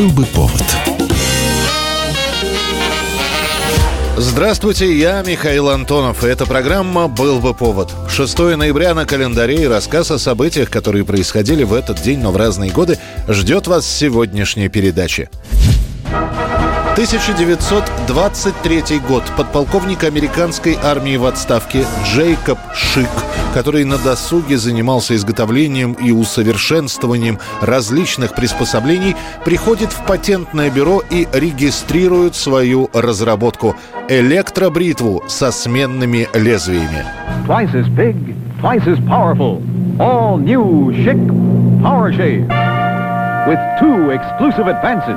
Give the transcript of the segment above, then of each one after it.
«Был бы повод». Здравствуйте, я Михаил Антонов, и эта программа «Был бы повод». 6 ноября на календаре, и рассказ о событиях, которые происходили в этот день, но в разные годы, ждет вас сегодняшняя передача. 1923 год. Подполковник американской армии в отставке Джейкоб Шик, который на досуге занимался изготовлением и усовершенствованием различных приспособлений, приходит в патентное бюро и регистрирует свою разработку – электробритву со сменными лезвиями. Twice as big, twice as powerful. All new Schick Power Shave. With two exclusive advances.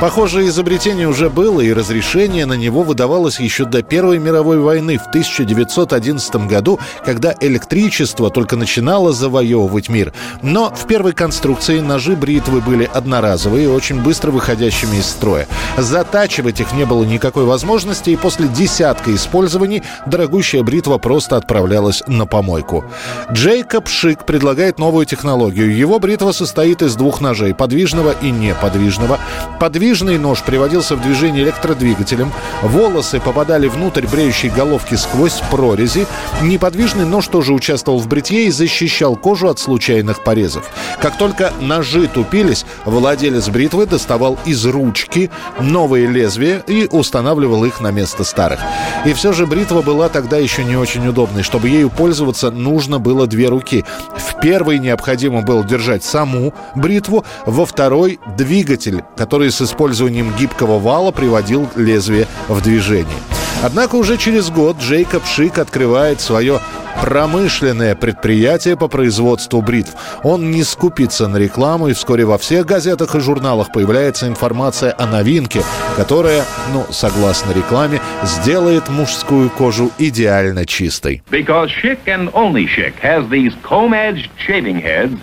Похожее изобретение уже было, и разрешение на него выдавалось еще до Первой мировой войны в 1911 году, когда электричество только начинало завоевывать мир. Но в первой конструкции ножи-бритвы были одноразовые и очень быстро выходящими из строя. Затачивать их не было никакой возможности, и после десятка использований дорогущая бритва просто отправлялась на помойку. Джейкоб Шик предлагает новую технологию. Его бритва состоит из двух ножей. Подвижного и неподвижного. Подвижный нож приводился в движение электродвигателем. Волосы попадали внутрь бреющей головки сквозь прорези. Неподвижный нож тоже участвовал в бритье и защищал кожу от случайных порезов. Как только ножи тупились, владелец бритвы доставал из ручки новые лезвия и устанавливал их на место старых. И все же бритва была тогда еще не очень удобной. Чтобы ею пользоваться, нужно было две руки. В первой необходимо было держать саму бритву, во второй – двигатель, который с использованием гибкого вала приводил лезвие в движение. Однако уже через год Джейкоб Шик открывает свое промышленное предприятие по производству бритв. Он не скупится на рекламу, и вскоре во всех газетах и журналах появляется информация о новинке, которая, согласно рекламе, сделает мужскую кожу идеально чистой. Because Schick and only Schick has these comb-edged shaving heads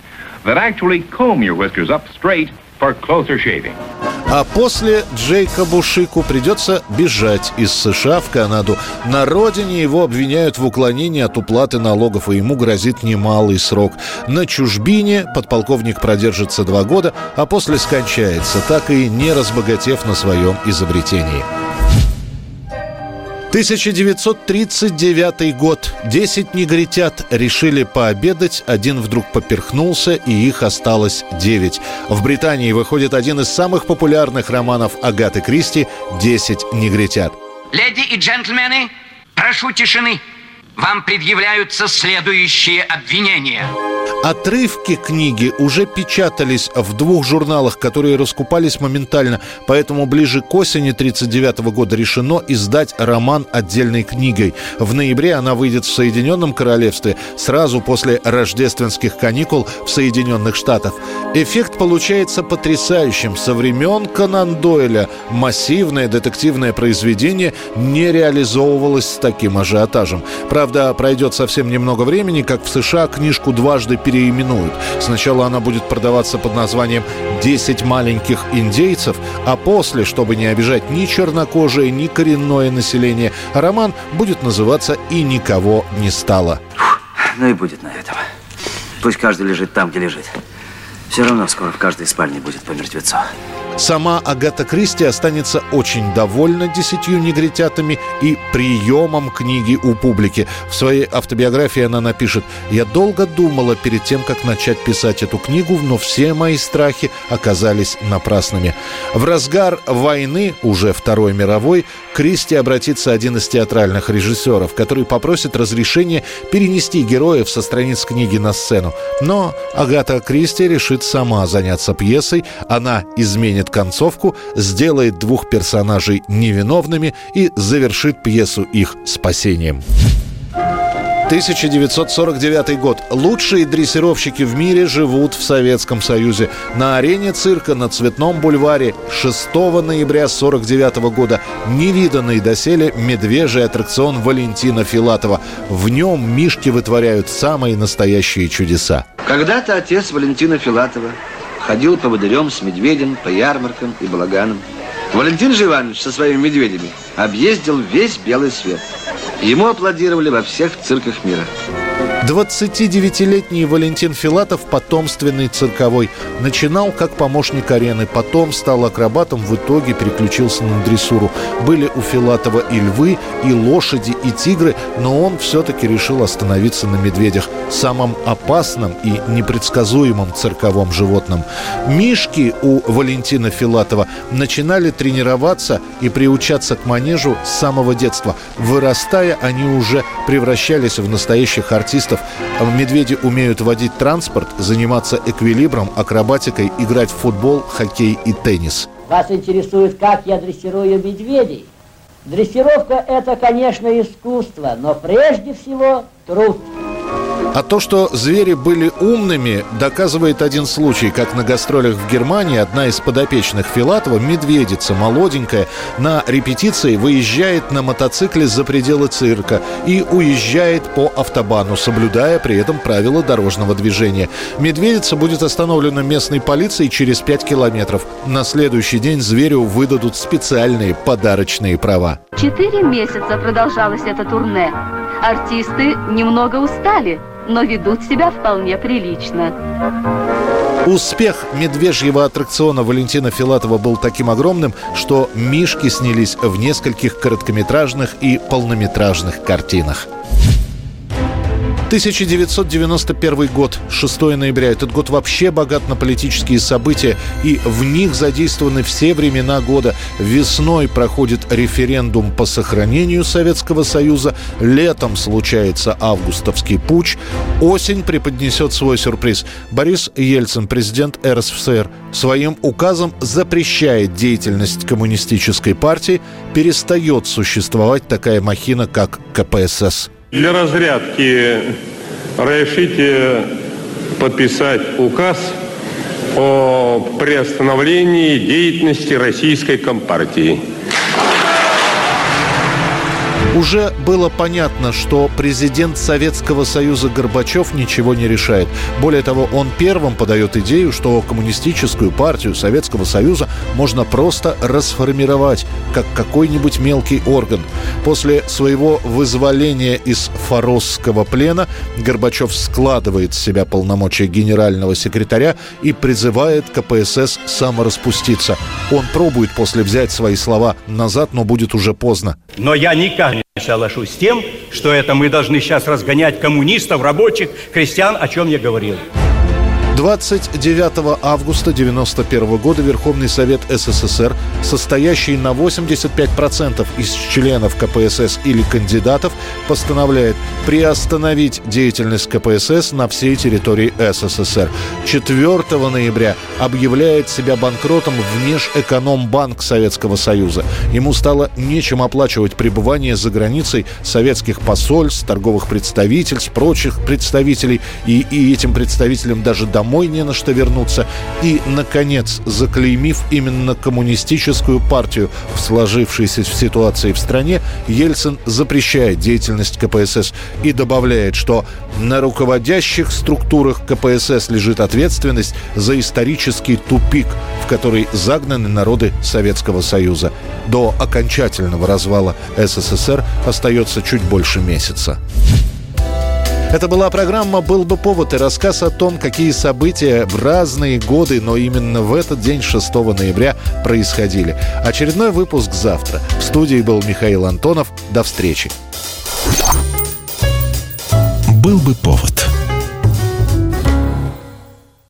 that actually comb your whiskers up straight for closer shaving. А после Джейкобу Шику придется бежать из США в Канаду. На родине его обвиняют в уклонении от уплаты налогов, и ему грозит немалый срок. На чужбине подполковник продержится 2 года, а после скончается, так и не разбогатев на своем изобретении. 1939 год. 10 негритят решили пообедать, один вдруг поперхнулся, и их осталось 9. В Британии выходит один из самых популярных романов Агаты Кристи «Десять негритят». Леди и джентльмены, прошу тишины. Вам предъявляются следующие обвинения. Отрывки книги уже печатались в 2 журналах, которые раскупались моментально, поэтому ближе к осени 1939 года решено издать роман отдельной книгой. В ноябре она выйдет в Соединенном Королевстве, сразу после рождественских каникул в Соединенных Штатах. Эффект получается потрясающим. Со времен Конан Дойля массивное детективное произведение не реализовывалось с таким ажиотажем. Правда, пройдет совсем немного времени, как в США книжку дважды переименуют. Сначала она будет продаваться под названием «10 маленьких индейцев», а после, чтобы не обижать ни чернокожие, ни коренное население, роман будет называться «И никого не стало». Ну и будет на этом. Пусть каждый лежит там, где лежит. Все равно скоро в каждой спальне будет по мертвецу. Сама Агата Кристи останется очень довольна 10 негритятами и приемом книги у публики. В своей автобиографии она напишет: «Я долго думала перед тем, как начать писать эту книгу, но все мои страхи оказались напрасными». В разгар войны, уже Второй мировой, к Кристи обратится один из театральных режиссеров, который попросит разрешения перенести героев со страниц книги на сцену. Но Агата Кристи решит сама заняться пьесой. Она изменит концовку, сделает 2 персонажей невиновными и завершит пьесу их спасением. 1949 год. Лучшие дрессировщики в мире живут в Советском Союзе. На арене цирка на Цветном бульваре 6 ноября 1949 года невиданный доселе медвежий аттракцион Валентина Филатова. В нем мишки вытворяют самые настоящие чудеса. Когда-то отец Валентина Филатова ходил поводырем с медведем по ярмаркам и балаганам. Валентин Живанович со своими медведями объездил весь белый свет. Ему аплодировали во всех цирках мира. 29-летний Валентин Филатов, потомственный цирковой. Начинал как помощник арены, потом стал акробатом, в итоге переключился на дрессуру. Были у Филатова и львы, и лошади, и тигры, но он все-таки решил остановиться на медведях, самом опасном и непредсказуемом цирковом животном. Мишки у Валентина Филатова начинали тренироваться и приучаться к манежу с самого детства. Вырастая, они уже превращались в настоящих артистов. Медведи умеют водить транспорт, заниматься эквилибром, акробатикой, играть в футбол, хоккей и теннис. Вас интересует, как я дрессирую медведей? Дрессировка – это, конечно, искусство, но прежде всего труд. А то, что звери были умными, доказывает один случай, как на гастролях в Германии одна из подопечных Филатова, медведица молоденькая, на репетиции выезжает на мотоцикле за пределы цирка и уезжает по автобану, соблюдая при этом правила дорожного движения. Медведица будет остановлена местной полицией через 5 километров. На следующий день зверю выдадут специальные подарочные права. 4 месяца продолжалось это турне. Артисты немного устали, но ведут себя вполне прилично. Успех медвежьего аттракциона Валентина Филатова был таким огромным, что мишки снялись в нескольких короткометражных и полнометражных картинах. 1991 год, 6 ноября. Этот год вообще богат на политические события, и в них задействованы все времена года. Весной проходит референдум по сохранению Советского Союза, летом случается августовский путч, осень преподнесет свой сюрприз. Борис Ельцин, президент РСФСР, своим указом запрещает деятельность коммунистической партии, перестает существовать такая махина, как КПСС. Для разрядки разрешите подписать указ о приостановлении деятельности Российской компартии. Уже было понятно, что президент Советского Союза Горбачев ничего не решает. Более того, он первым подает идею, что коммунистическую партию Советского Союза можно просто расформировать, как какой-нибудь мелкий орган. После своего вызволения из форосского плена Горбачев складывает с себя полномочия генерального секретаря и призывает КПСС самораспуститься. Он пробует после взять свои слова назад, но будет уже поздно. Но я никак не соглашусь с тем, что это мы должны сейчас разгонять коммунистов, рабочих, крестьян, о чем я говорил. 29 августа 1991 года Верховный Совет СССР, состоящий на 85% из членов КПСС или кандидатов, постановляет приостановить деятельность КПСС на всей территории СССР. 4 ноября объявляет себя банкротом Внешэкономбанк Советского Союза. Ему стало нечем оплачивать пребывание за границей советских посольств, торговых представительств, прочих представителей, и этим представителям даже дал домой не на что вернуться, и, наконец, заклеймив именно коммунистическую партию в сложившейся ситуации в стране, Ельцин запрещает деятельность КПСС и добавляет, что на руководящих структурах КПСС лежит ответственность за исторический тупик, в который загнаны народы Советского Союза. До окончательного развала СССР остается чуть больше месяца. Это была программа «Был бы повод» и рассказ о том, какие события в разные годы, но именно в этот день, 6 ноября, происходили. Очередной выпуск завтра. В студии был Михаил Антонов. До встречи. «Был бы повод».